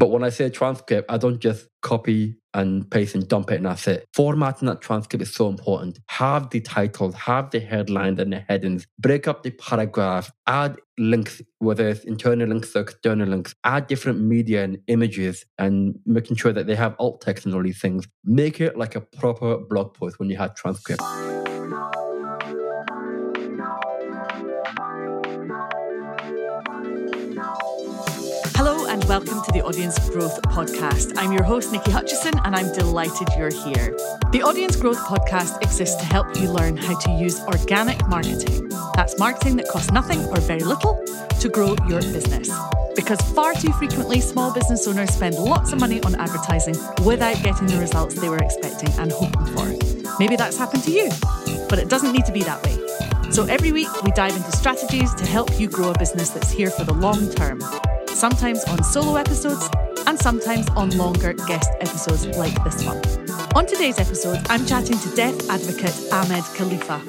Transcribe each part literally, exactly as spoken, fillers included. But when I say transcript, I don't just copy and paste and dump it and that's it. Formatting that transcript is so important. Have the titles, have the headlines and the headings, break up the paragraph, add links, whether it's internal links or external links, add different media and images and making sure that they have alt text and all these things. Make it like a proper blog post when you have transcript. Welcome to the Audience Growth Podcast. I'm your host, Nikki Hutchison, and I'm delighted you're here. The Audience Growth Podcast exists to help you learn how to use organic marketing. That's marketing that costs nothing or very little to grow your business. Because far too frequently, small business owners spend lots of money on advertising without getting the results they were expecting and hoping for. Maybe that's happened to you, but it doesn't need to be that way. So every week, we dive into strategies to help you grow a business that's here for the long term. Sometimes on solo episodes and sometimes on longer guest episodes like this one. On today's episode, I'm chatting to deaf advocate Ahmed Khalifa,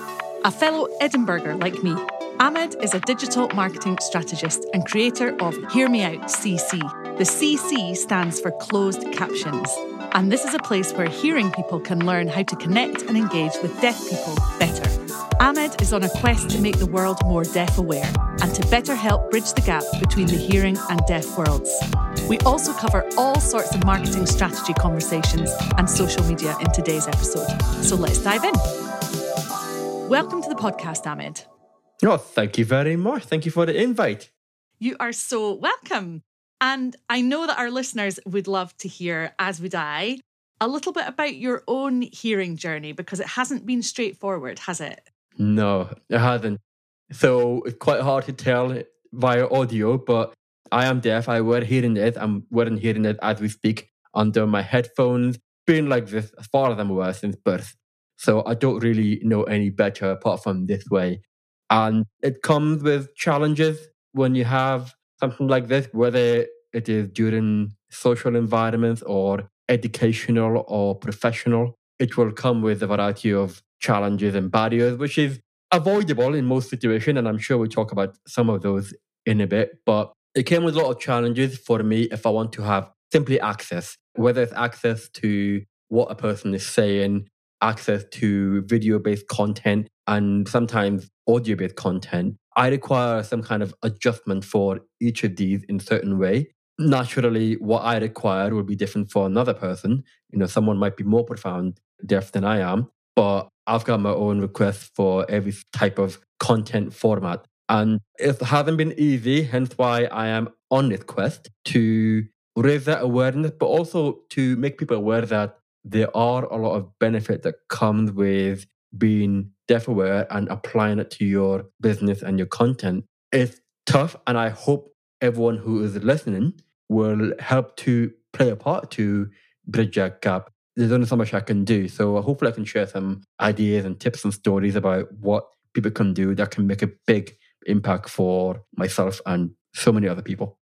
a fellow Edinburgher like me. Ahmed is a digital marketing strategist and creator of Hear Me Out C C. The C C stands for closed captions. And this is a place where hearing people can learn how to connect and engage with deaf people better. Ahmed is on a quest to make the world more deaf-aware and to better help bridge the gap between the hearing and deaf worlds. We also cover all sorts of marketing strategy conversations and social media in today's episode. So let's dive in. Welcome to the podcast, Ahmed. Oh, thank you very much. Thank you for the invite. You are so welcome. And I know that our listeners would love to hear, as would I, a little bit about your own hearing journey, because it hasn't been straightforward, has it? No, it hasn't. So it's quite hard to tell via audio, but I am deaf. I wear hearing aids. I'm wearing hearing aids as we speak under my headphones. Been like this, as far as I'm aware, since birth. So I don't really know any better apart from this way. And it comes with challenges when you have something like this, whether it is during social environments or educational or professional. It will come with a variety of challenges and barriers, which is avoidable in most situations. And I'm sure we'll talk about some of those in a bit. But it came with a lot of challenges for me if I want to have simply access, whether it's access to what a person is saying, access to video-based content, and sometimes audio-based content. I require some kind of adjustment for each of these in a certain way. Naturally, what I require will be different for another person. You know, someone might be more profound deaf than I am, but I've got my own requests for every type of content format. And it hasn't been easy, hence why I am on this quest to raise that awareness, but also to make people aware that there are a lot of benefits that come with being deaf aware and applying it to your business and your content. It's tough, and I hope everyone who is listening will help to play a part to bridge that gap. There's only so much I can do. So hopefully I can share some ideas and tips and stories about what people can do that can make a big impact for myself and so many other people.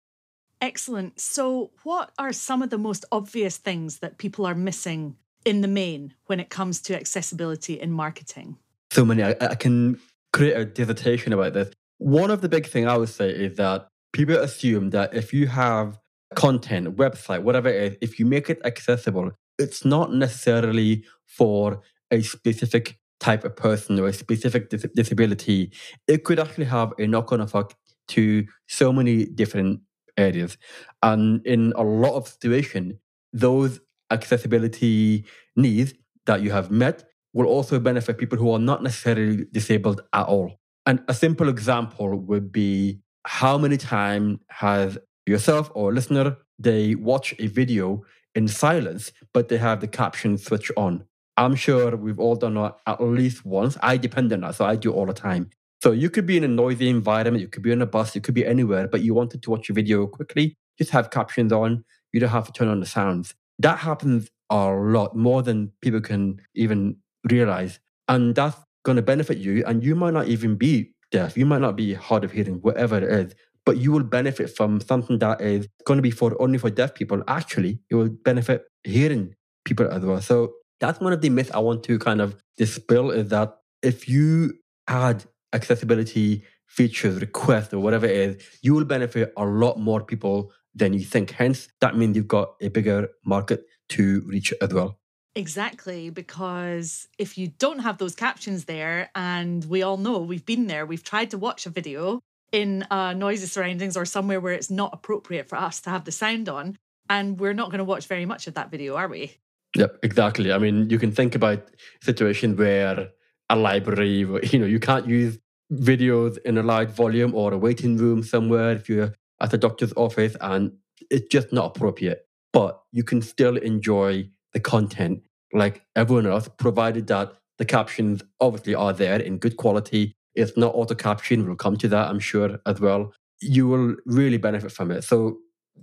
Excellent. So what are some of the most obvious things that people are missing in the main when it comes to accessibility in marketing? So many. I, I can create a dissertation about this. One of the big things I would say is that people assume that if you have content, website, whatever it is, if you make it accessible, it's not necessarily for a specific type of person or a specific dis- disability. It could actually have a knock-on effect to so many different areas. And in a lot of situations, those accessibility needs that you have met will also benefit people who are not necessarily disabled at all. And a simple example would be, how many times has yourself or a listener, they watch a video in silence, but they have the caption switch on? I'm sure we've all done that at least once. I depend on that, so I do all the time. So you could be in a noisy environment, you could be on a bus, you could be anywhere, but you wanted to watch a video quickly, just have captions on, you don't have to turn on the sounds. That happens a lot, more than people can even realize. And that's going to benefit you, and you might not even be deaf, you might not be hard of hearing, whatever it is, but you will benefit from something that is going to be for only for deaf people. Actually, it will benefit hearing people as well. So that's one of the myths I want to kind of dispel, is that if you add accessibility features, requests, or whatever it is, you will benefit a lot more people than you think. Hence, that means you've got a bigger market to reach as well. Exactly, because if you don't have those captions there, and we all know we've been there, we've tried to watch a video in uh, noisy surroundings or somewhere where it's not appropriate for us to have the sound on, and we're not going to watch very much of that video, are we? Yep, exactly. I mean, you can think about a situation where a library, you know, you can't use videos in a large volume, or a waiting room somewhere if you're at a doctor's office, and it's just not appropriate. But you can still enjoy the content like everyone else, provided that the captions obviously are there in good quality. It's not auto-captioned. We'll come to that, I'm sure, as well. You will really benefit from it. So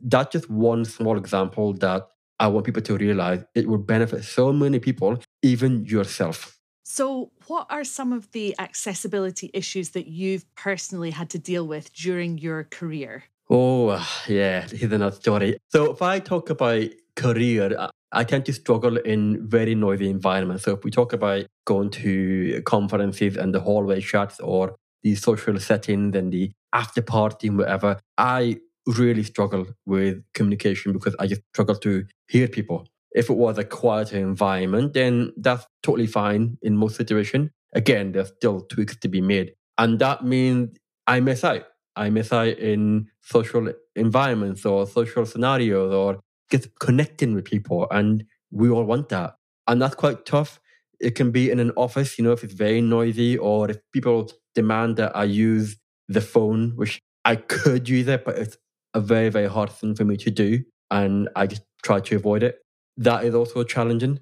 that's just one small example that I want people to realize it will benefit so many people, even yourself. So what are some of the accessibility issues that you've personally had to deal with during your career? Oh, yeah, here's another story. So if I talk about career, I tend to struggle in very noisy environments. So if we talk about going to conferences and the hallway chats or the social settings and the after party and whatever, I really struggle with communication because I just struggle to hear people. If it was a quieter environment, then that's totally fine in most situations. Again, there's still tweaks to be made. And that means I miss out. I miss out in social environments or social scenarios or just connecting with people. And we all want that. And that's quite tough. It can be in an office, you know, if it's very noisy or if people demand that I use the phone, which I could use it, but it's a very, very hard thing for me to do. And I just try to avoid it. That is also challenging.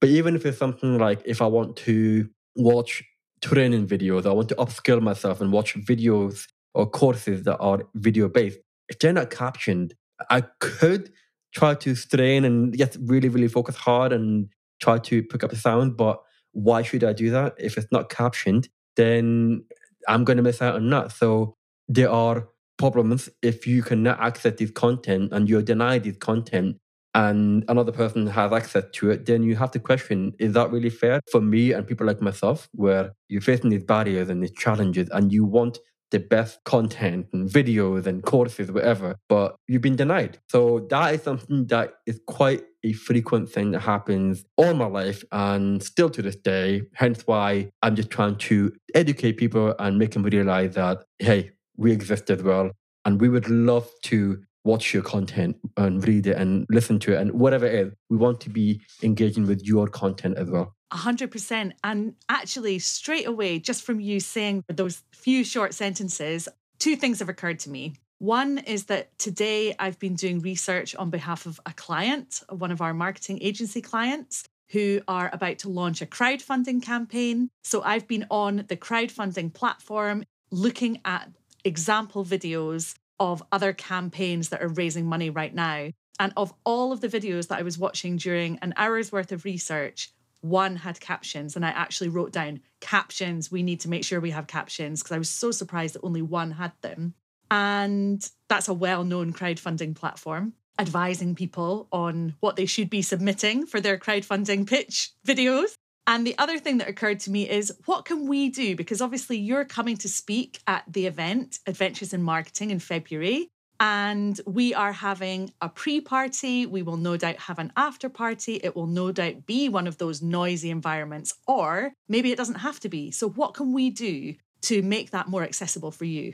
But even if it's something like if I want to watch training videos, I want to upskill myself and watch videos or courses that are video-based, if they're not captioned, I could try to strain and get really, really focus hard and try to pick up the sound. But why should I do that? If it's not captioned, then I'm going to miss out on that. So there are problems if you cannot access this content and you're denied this content and another person has access to it, then you have to question, is that really fair for me and people like myself, where you're facing these barriers and these challenges and you want the best content and videos and courses, whatever, but you've been denied. So that is something that is quite a frequent thing that happens all my life and still to this day. Hence why I'm just trying to educate people and make them realize that, hey, we exist as well. And we would love to watch your content and read it and listen to it and whatever it is. We want to be engaging with your content as well. A hundred percent. And actually, straight away, just from you saying those few short sentences, two things have occurred to me. One is that today I've been doing research on behalf of a client, one of our marketing agency clients, who are about to launch a crowdfunding campaign. So I've been on the crowdfunding platform looking at example videos of other campaigns that are raising money right now. And of all of the videos that I was watching during an hour's worth of research, one had captions. And I actually wrote down captions. We need to make sure we have captions because I was so surprised that only one had them. And that's a well-known crowdfunding platform advising people on what they should be submitting for their crowdfunding pitch videos. And the other thing that occurred to me is, what can we do? Because obviously you're coming to speak at the event, Adventures in Marketing, in February, and we are having a pre-party. We will no doubt have an after-party. It will no doubt be one of those noisy environments, or maybe it doesn't have to be. So what can we do to make that more accessible for you?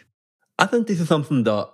I think this is something that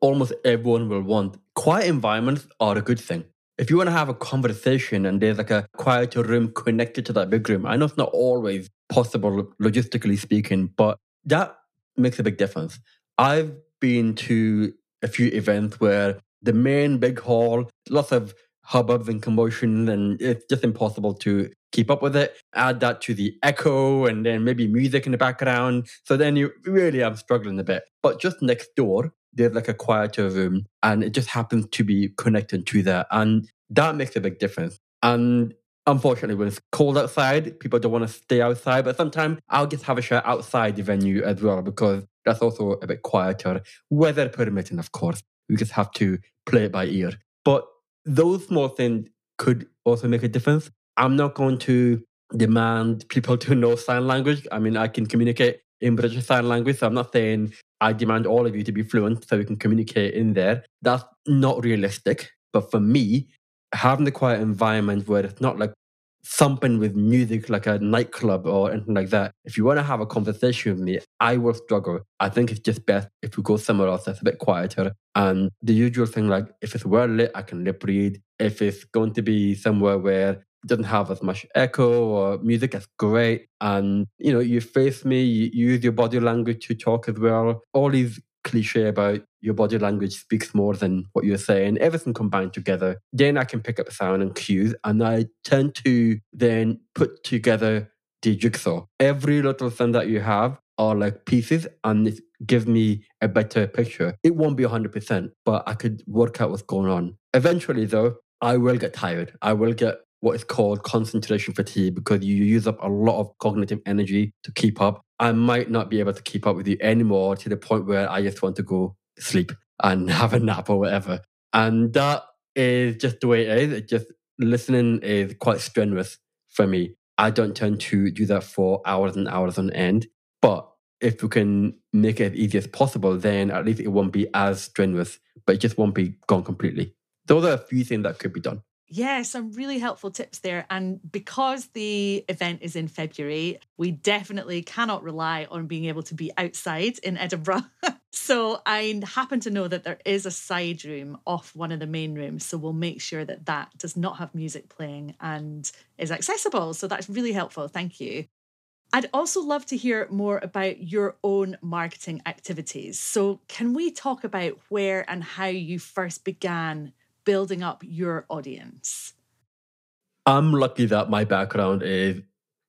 almost everyone will want. Quiet environments are a good thing. If you want to have a conversation and there's like a quieter room connected to that big room, I know it's not always possible logistically speaking, but that makes a big difference. I've been to a few events where the main big hall, lots of hubbub and commotion, and it's just impossible to keep up with it. Add that to the echo and then maybe music in the background. So then you really am struggling a bit. But just next door, there's like a quieter room and it just happens to be connected to that. And that makes a big difference. And unfortunately, when it's cold outside, people don't want to stay outside. But sometimes I'll just have a shout outside the venue as well because that's also a bit quieter. Weather permitting, of course. We just have to play it by ear. But those small things could also make a difference. I'm not going to demand people to know sign language. I mean, I can communicate in British Sign Language, so I'm not saying I demand all of you to be fluent so we can communicate in there. That's not realistic. But for me, having the quiet environment where it's not like thumping with music like a nightclub or anything like that. If you want to have a conversation with me, I will struggle. I think it's just best if we go somewhere else that's a bit quieter. And the usual thing, like if it's well lit, I can lip read. If it's going to be somewhere where it doesn't have as much echo or music, that's great. And, you know, you face me, you use your body language to talk as well. All these cliche about your body language speaks more than what you're saying, everything combined together, then I can pick up sound and cues, and I tend to then put together the jigsaw. Every little thing that you have are like pieces, and it gives me a better picture. It won't be one hundred percent, but I could work out what's going on. Eventually though, I will get tired. I will get what is called concentration fatigue, because you use up a lot of cognitive energy to keep up. I might not be able to keep up with you anymore, to the point where I just want to go sleep and have a nap or whatever. And that is just the way it is. It just, listening is quite strenuous for me. I don't tend to do that for hours and hours on end. But if we can make it as easy as possible, then at least it won't be as strenuous, but it just won't be gone completely. Those are a few things that could be done. Yeah, some really helpful tips there. And because the event is in February, we definitely cannot rely on being able to be outside in Edinburgh. So I happen to know that there is a side room off one of the main rooms. So we'll make sure that that does not have music playing and is accessible. So that's really helpful. Thank you. I'd also love to hear more about your own marketing activities. So can we talk about where and how you first began building up your audience? I'm lucky that my background is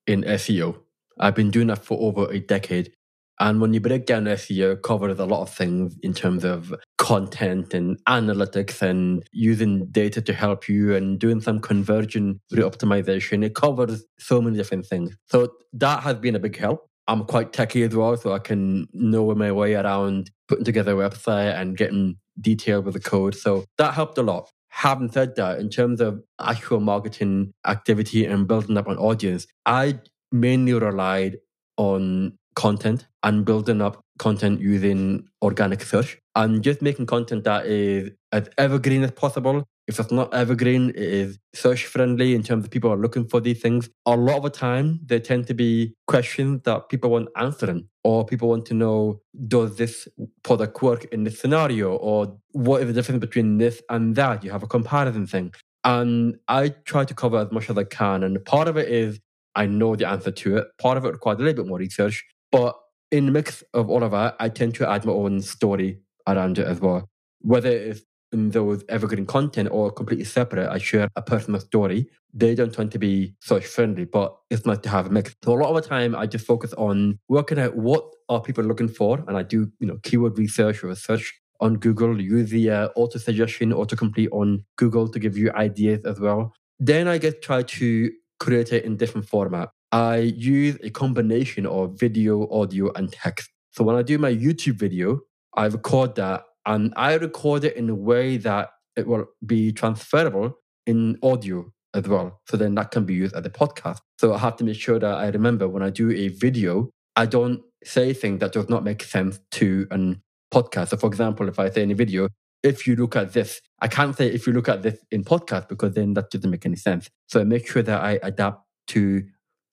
in S E O. I've been doing that for over a decade. And when you break down S E O, it covers a lot of things in terms of content and analytics and using data to help you and doing some conversion re-optimization. It covers so many different things. So that has been a big help. I'm quite techie as well, so I can know my way around putting together a website and getting detail with the code. So that helped a lot. Having said that, in terms of actual marketing activity and building up an audience, I mainly relied on content and building up content using organic search and just making content that is as evergreen as possible. If it's not evergreen, it is search friendly in terms of people are looking for these things. A lot of the time, they tend to be questions that people want answering, or people want to know, does this product work in this scenario? Or what is the difference between this and that? You have a comparison thing. And I try to cover as much as I can. And part of it is I know the answer to it. Part of it requires a little bit more research. But in the mix of all of that, I tend to add my own story around it as well. Whether it's in those evergreen content or completely separate, I share a personal story. They don't tend to be search friendly, but it's nice to have a mix. So a lot of the time, I just focus on working out what are people looking for, and I do, you know, keyword research or search on Google. Use the uh, auto suggestion, autocomplete on Google to give you ideas as well. Then I just try to create it in different format. I use a combination of video, audio, and text. So when I do my YouTube video, I record that. And I record it in a way that it will be transferable in audio as well. So then that can be used as a podcast. So I have to make sure that I remember when I do a video, I don't say things that does not make sense to a podcast. So for example, if I say in a video, if you look at this, I can't say if you look at this in podcast, because then that doesn't make any sense. So I make sure that I adapt to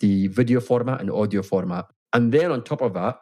the video format and audio format. And then on top of that,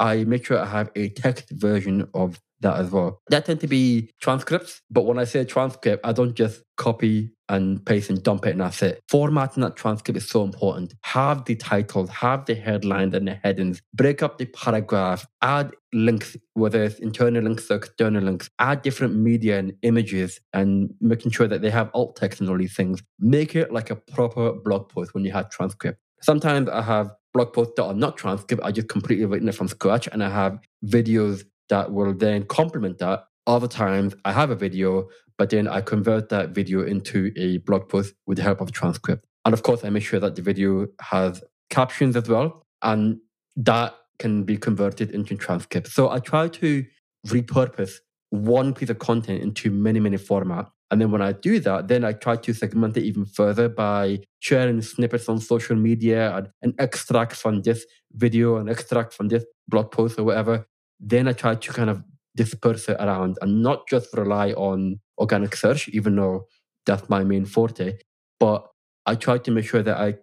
I make sure I have a text version of that as well. That tend to be transcripts, but when I say transcript, I don't just copy and paste and dump it and that's it. Formatting that transcript is so important. Have the titles, have the headlines and the headings, break up the paragraphs, add links, whether it's internal links or external links, add different media and images and making sure that they have alt text and all these things. Make it like a proper blog post when you have transcript. Sometimes I have blog posts that are not transcript, I just completely written it from scratch, and I have videos that will then complement that. Other times I have a video, but then I convert that video into a blog post with the help of transcript. And of course, I make sure that the video has captions as well, and that can be converted into transcript. So I try to repurpose one piece of content into many, many formats. And then when I do that, then I try to segment it even further by sharing snippets on social media and an extract from this video, an extract from this blog post or whatever. Then I try to kind of this person around and not just rely on organic search, even though that's my main forte. But I try to make sure that I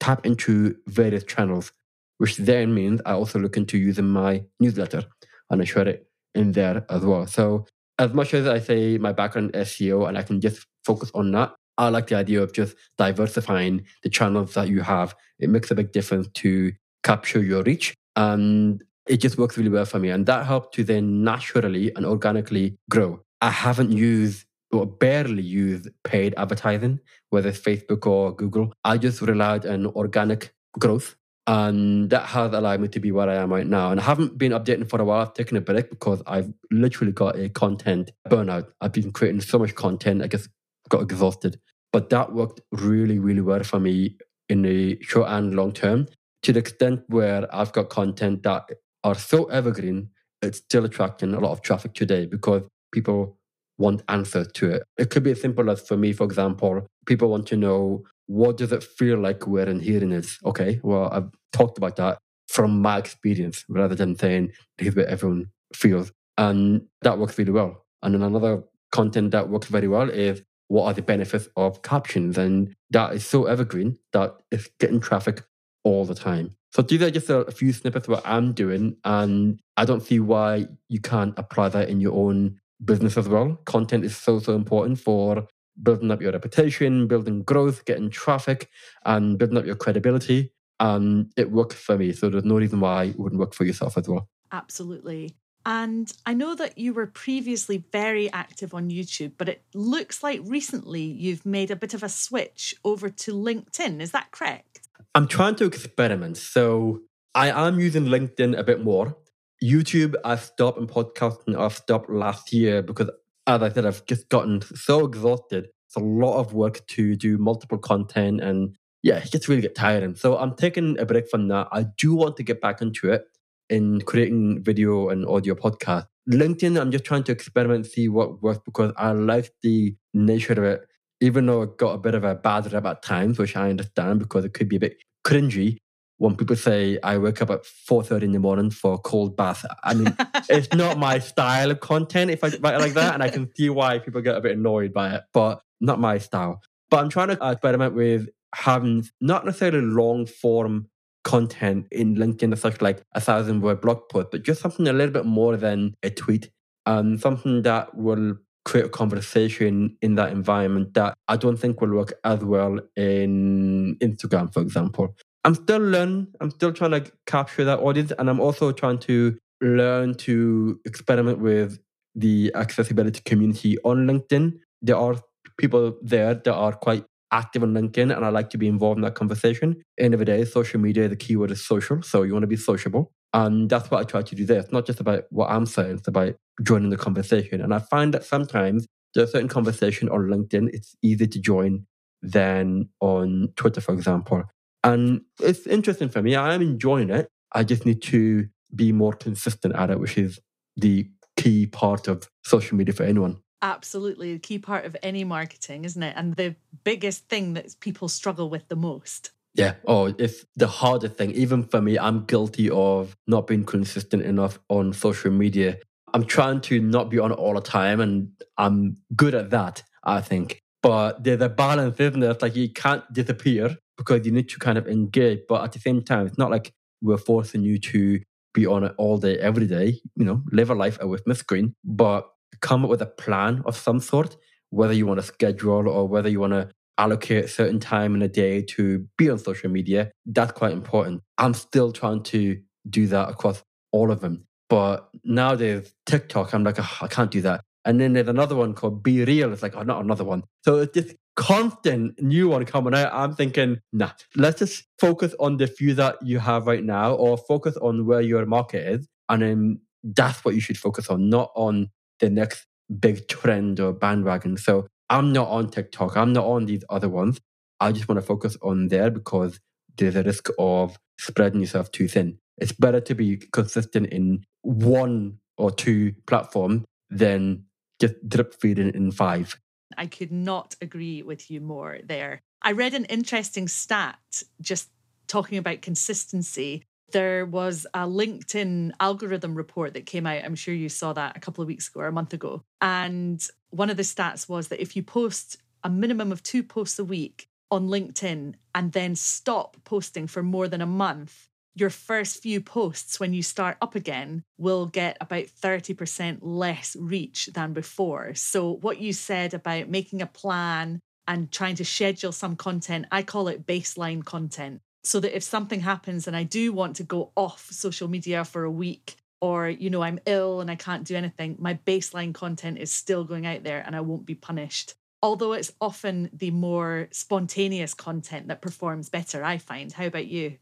tap into various channels, which then means I also look into using my newsletter and I share it in there as well. So as much as I say my background is S E O and I can just focus on that, I like the idea of just diversifying the channels that you have. It makes a big difference to capture your reach, and it just works really well for me. And that helped to then naturally and organically grow. I haven't used or barely used paid advertising, whether it's Facebook or Google. I just relied on organic growth. And that has allowed me to be where I am right now. And I haven't been updating for a while. I've taken a break because I've literally got a content burnout. I've been creating so much content, I just got exhausted. But that worked really, really well for me in the short and long term, to the extent where I've got content that are so evergreen, it's still attracting a lot of traffic today because people want answers to it. It could be as simple as, for me, for example, people want to know, what does it feel like wearing hearing aids? Okay, well, I've talked about that from my experience rather than saying, here's what everyone feels. And that works really well. And then another content that works very well is, what are the benefits of captions? And that is so evergreen that it's getting traffic all the time. So these are just a few snippets of what I'm doing. And I don't see why you can't apply that in your own business as well. Content is so, so important for building up your reputation, building growth, getting traffic, and building up your credibility. And it worked for me. So there's no reason why it wouldn't work for yourself as well. Absolutely. And I know that you were previously very active on YouTube, but it looks like recently you've made a bit of a switch over to LinkedIn. Is that correct? I'm trying to experiment. So I am using LinkedIn a bit more. YouTube, I've stopped, and podcasting, I've stopped last year because, as I said, I've just gotten so exhausted. It's a lot of work to do multiple content, and yeah, it gets really get tiring. So I'm taking a break from that. I do want to get back into it in creating video and audio podcast. LinkedIn, I'm just trying to experiment, see what works, because I like the nature of it, even though it got a bit of a bad rep at times, which I understand because it could be a bit cringy. When people say, I wake up at four thirty in the morning for a cold bath, I mean, it's not my style of content, if I write it like that. And I can see why people get a bit annoyed by it, but not my style. But I'm trying to experiment with having not necessarily long form content in LinkedIn, such like a thousand word blog post, but just something a little bit more than a tweet, and um, something that will create a conversation in that environment that I don't think will work as well in Instagram, for example. I'm still learning. I'm still trying to capture that audience. And I'm also trying to learn to experiment with the accessibility community on LinkedIn. There are people there that are quite active on LinkedIn, and I like to be involved in that conversation. End of the day, social media, the keyword is social. So you want to be sociable. And that's what I try to do there. It's not just about what I'm saying. It's about joining the conversation. And I find that sometimes there's a certain conversation on LinkedIn, it's easier to join than on Twitter, for example. And it's interesting for me. I am enjoying it. I just need to be more consistent at it, which is the key part of social media for anyone. Absolutely. The key part of any marketing, isn't it? And the biggest thing that people struggle with the most. Yeah. Oh, it's the hardest thing. Even for me, I'm guilty of not being consistent enough on social media. I'm trying to not be on it all the time, and I'm good at that, I think. But there's a balance, isn't there? It's like you can't disappear, because you need to kind of engage. But at the same time, it's not like we're forcing you to be on it all day, every day. You know, live a life away from the screen, but come up with a plan of some sort, whether you want to schedule or whether you want to allocate certain time in a day to be on social media. That's quite important. I'm still trying to do that across all of them. But nowadays, TikTok, I'm like, oh, I can't do that. And then there's another one called Be Real. It's like, oh, not another one. So it's just constant new one coming out. I'm thinking, nah, let's just focus on the few that you have right now, or focus on where your market is. And then that's what you should focus on, not on the next big trend or bandwagon. So I'm not on TikTok. I'm not on these other ones. I just want to focus on there because there's a risk of spreading yourself too thin. It's better to be consistent in one or two platforms than just drip feeding in five. I could not agree with you more there. I read an interesting stat just talking about consistency, There was a LinkedIn algorithm report that came out. I'm sure you saw that a couple of weeks ago or a month ago. And one of the stats was that if you post a minimum of two posts a week on LinkedIn and then stop posting for more than a month, your first few posts when you start up again will get about thirty percent less reach than before. So what you said about making a plan and trying to schedule some content, I call it baseline content. So that if something happens and I do want to go off social media for a week, or, you know, I'm ill and I can't do anything, my baseline content is still going out there and I won't be punished. Although it's often the more spontaneous content that performs better, I find. How about you?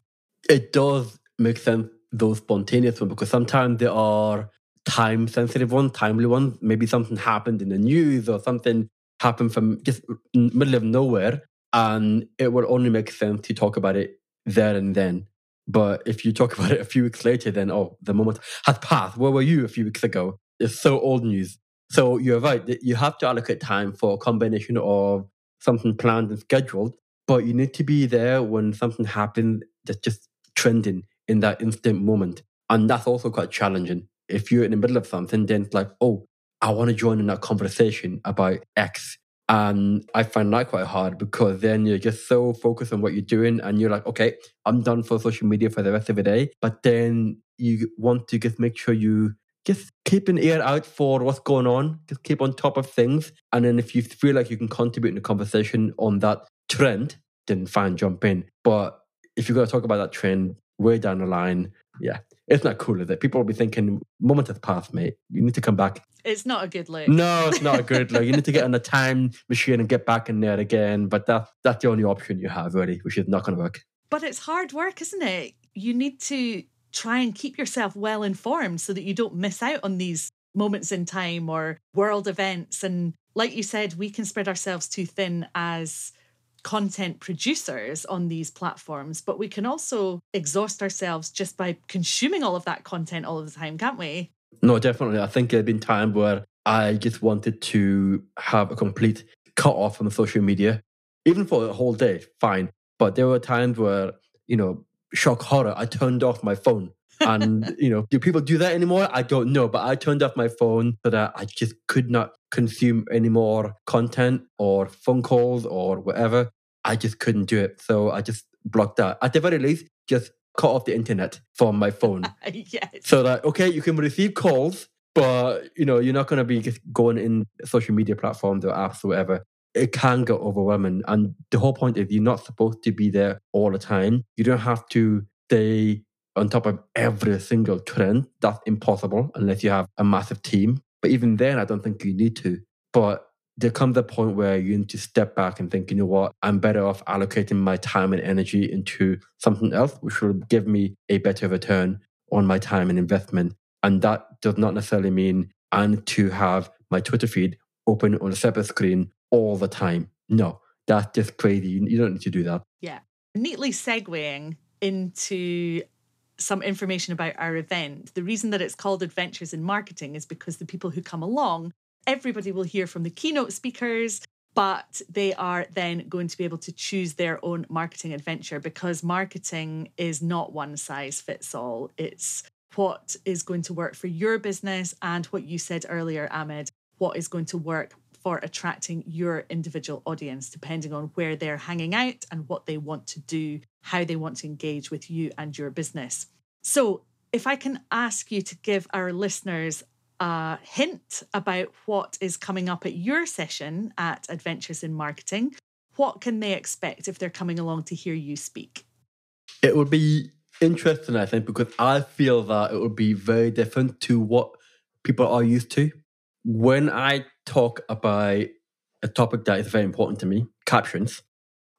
It does make sense, those spontaneous ones, because sometimes there are time-sensitive ones, timely ones. Maybe something happened in the news or something happened from just in the middle of nowhere, and it will only make sense to talk about it there and then. But if you talk about it a few weeks later, then, oh, the moment has passed. Where were you a few weeks ago? It's so old news. So you're right. You have to allocate time for a combination of something planned and scheduled, but you need to be there when something happens that's just trending in that instant moment. And that's also quite challenging. If you're in the middle of something, then it's like, oh, I want to join in that conversation about X. And I find that quite hard, because then you're just so focused on what you're doing and you're like, okay, I'm done for social media for the rest of the day. But then you want to just make sure you just keep an ear out for what's going on. Just keep on top of things. And then if you feel like you can contribute in a conversation on that trend, then fine, jump in. But if you're going to talk about that trend way down the line, yeah, it's not cool, is it? People will be thinking, moment has passed, mate. You need to come back. It's not a good look. No, it's not a good look. You need to get on a time machine and get back in there again. But that, that's the only option you have, really, which is not going to work. But it's hard work, isn't it? You need to try and keep yourself well informed so that you don't miss out on these moments in time or world events. And like you said, we can spread ourselves too thin as content producers on these platforms, but we can also exhaust ourselves just by consuming all of that content all of the time, can't we? No, definitely. I think there have been times where I just wanted to have a complete cut off from social media, even for a whole day, fine. But there were times where, you know, shock, horror, I turned off my phone. And, you know, do people do that anymore? I don't know. But I turned off my phone so that I just could not consume any more content or phone calls or whatever. I just couldn't do it. So I just blocked that. At the very least, just cut off the internet from my phone. Yes. So that, okay, you can receive calls, but, you know, you're not going to be just going in social media platforms or apps or whatever. It can get overwhelming. And the whole point is you're not supposed to be there all the time. You don't have to stay on top of every single trend. That's impossible unless you have a massive team. But even then, I don't think you need to. But there comes a point where you need to step back and think, you know what, I'm better off allocating my time and energy into something else, which will give me a better return on my time and investment. And that does not necessarily mean I need to have my Twitter feed open on a separate screen all the time. No, that's just crazy. You don't need to do that. Yeah. Neatly segueing into some information about our event. The reason that it's called Adventures in Marketing is because the people who come along, everybody will hear from the keynote speakers, but they are then going to be able to choose their own marketing adventure, because marketing is not one size fits all. It's what is going to work for your business, and what you said earlier, Ahmed, what is going to work for attracting your individual audience, depending on where they're hanging out and what they want to do, how they want to engage with you and your business. So if I can ask you to give our listeners a hint about what is coming up at your session at Adventures in Marketing, what can they expect if they're coming along to hear you speak? It will be interesting, I think, because I feel that it will be very different to what people are used to. When I talk about a topic that is very important to me, captions,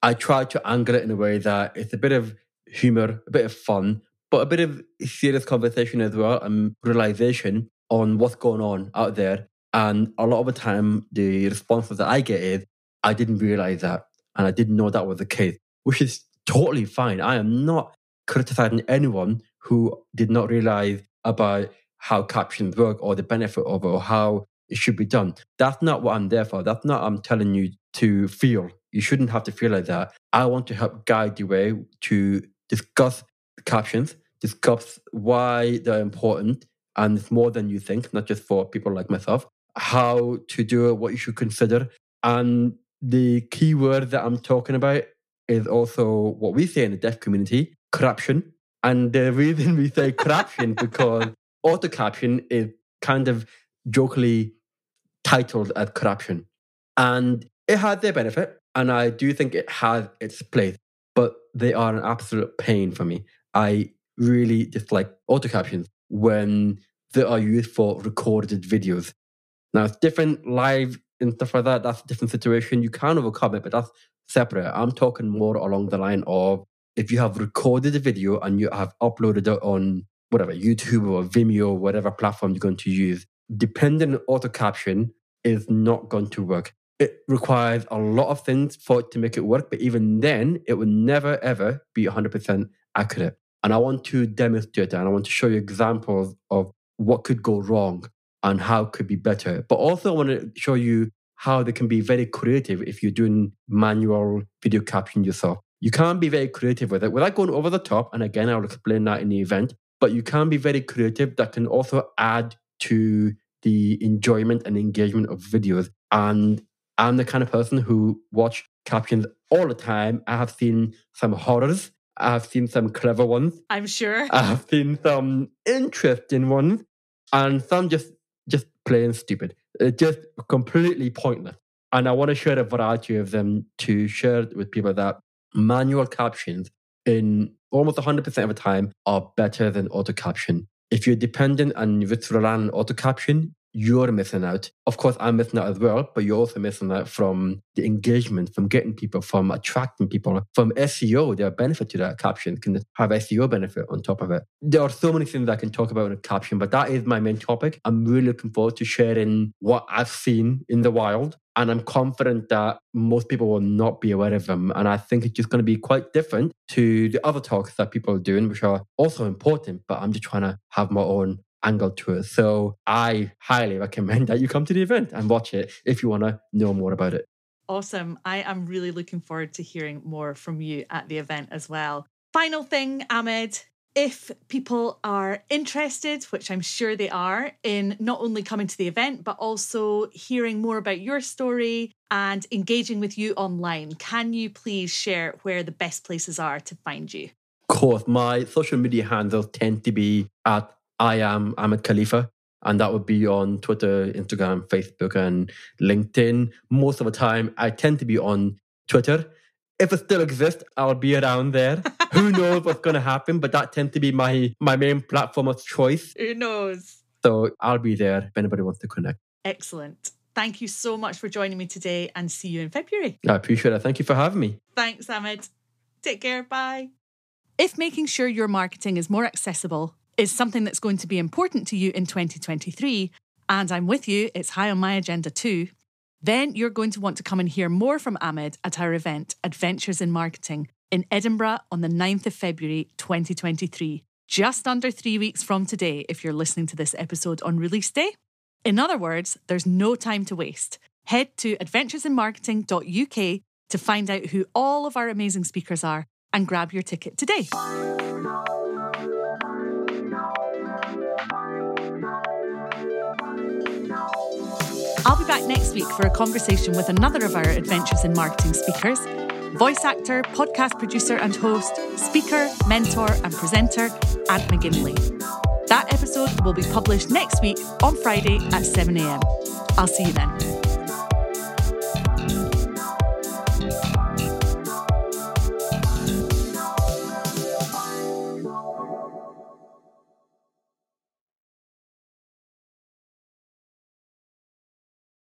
I try to angle it in a way that it's a bit of humor, a bit of fun, but a bit of serious conversation as well, and realization on what's going on out there. And a lot of the time, the responses that I get is, I didn't realize that, and I didn't know that was the case, which is totally fine. I am not criticizing anyone who did not realize about how captions work or the benefit of it or how it should be done. That's not what I'm there for. That's not what I'm telling you to feel. You shouldn't have to feel like that. I want to help guide the way to discuss the captions, discuss why they're important, and it's more than you think, not just for people like myself, how to do it, what you should consider. And the key word that I'm talking about is also what we say in the deaf community, corruption. And the reason we say corruption because auto caption is kind of jokingly titled as corruption. And it has their benefit, and I do think it has its place, but they are an absolute pain for me. I really dislike auto captions when they are used for recorded videos. Now, it's different live and stuff like that. That's a different situation. You can overcome it, but that's separate. I'm talking more along the line of if you have recorded a video and you have uploaded it on whatever, YouTube or Vimeo or whatever platform you're going to use, dependent auto caption is not going to work. It requires a lot of things for it to make it work, but even then, it will never, ever be one hundred percent accurate. And I want to demonstrate that, and I want to show you examples of what could go wrong and how it could be better. But also, I want to show you how they can be very creative if you're doing manual video captioning yourself. You can be very creative with it without going over the top, and again, I'll explain that in the event, but you can be very creative. That can also add to the enjoyment and engagement of videos. And I'm the kind of person who watch captions all the time. I have seen some horrors. I have seen some clever ones. I'm sure. I have seen some interesting ones. And some just, just plain stupid. It's just completely pointless. And I want to share a variety of them to share with people that manual captions in almost one hundred percent of the time are better than auto caption. If you're dependent and you're relying on auto caption, you're missing out. Of course, I'm missing out as well, but you're also missing out from the engagement, from getting people, from attracting people, from S E O. There are benefits to that. Caption can have S E O benefit on top of it. There are so many things I can talk about in a caption, but that is my main topic. I'm really looking forward to sharing what I've seen in the wild, and I'm confident that most people will not be aware of them. And I think it's just going to be quite different to the other talks that people are doing, which are also important, but I'm just trying to have my own angle to it. So I highly recommend that you come to the event and watch it if you want to know more about it. Awesome. I am really looking forward to hearing more from you at the event as well. Final thing, Ahmed, if people are interested, which I'm sure they are, in not only coming to the event, but also hearing more about your story and engaging with you online, can you please share where the best places are to find you? Of course. My social media handles tend to be at I am Ahmed Khalifa, and that would be on Twitter, Instagram, Facebook, and LinkedIn. Most of the time, I tend to be on Twitter. If it still exists, I'll be around there. Who knows what's going to happen, but that tends to be my, my main platform of choice. Who knows? So I'll be there if anybody wants to connect. Excellent. Thank you so much for joining me today, and see you in February. I appreciate it. Thank you for having me. Thanks, Ahmed. Take care. Bye. If making sure your marketing is more accessible is something that's going to be important to you in twenty twenty-three, and I'm with you, it's high on my agenda too, then you're going to want to come and hear more from Ahmed at our event, Adventures in Marketing, in Edinburgh on the ninth of February, twenty twenty-three, just under three weeks from today if you're listening to this episode on release day. In other words, there's no time to waste. Head to adventures in marketing dot U K to find out who all of our amazing speakers are and grab your ticket today. I'll be back next week for a conversation with another of our Adventures in Marketing speakers, voice actor, podcast producer and host, speaker, mentor and presenter, Ant McGinley. That episode will be published next week on Friday at seven a.m. I'll see you then.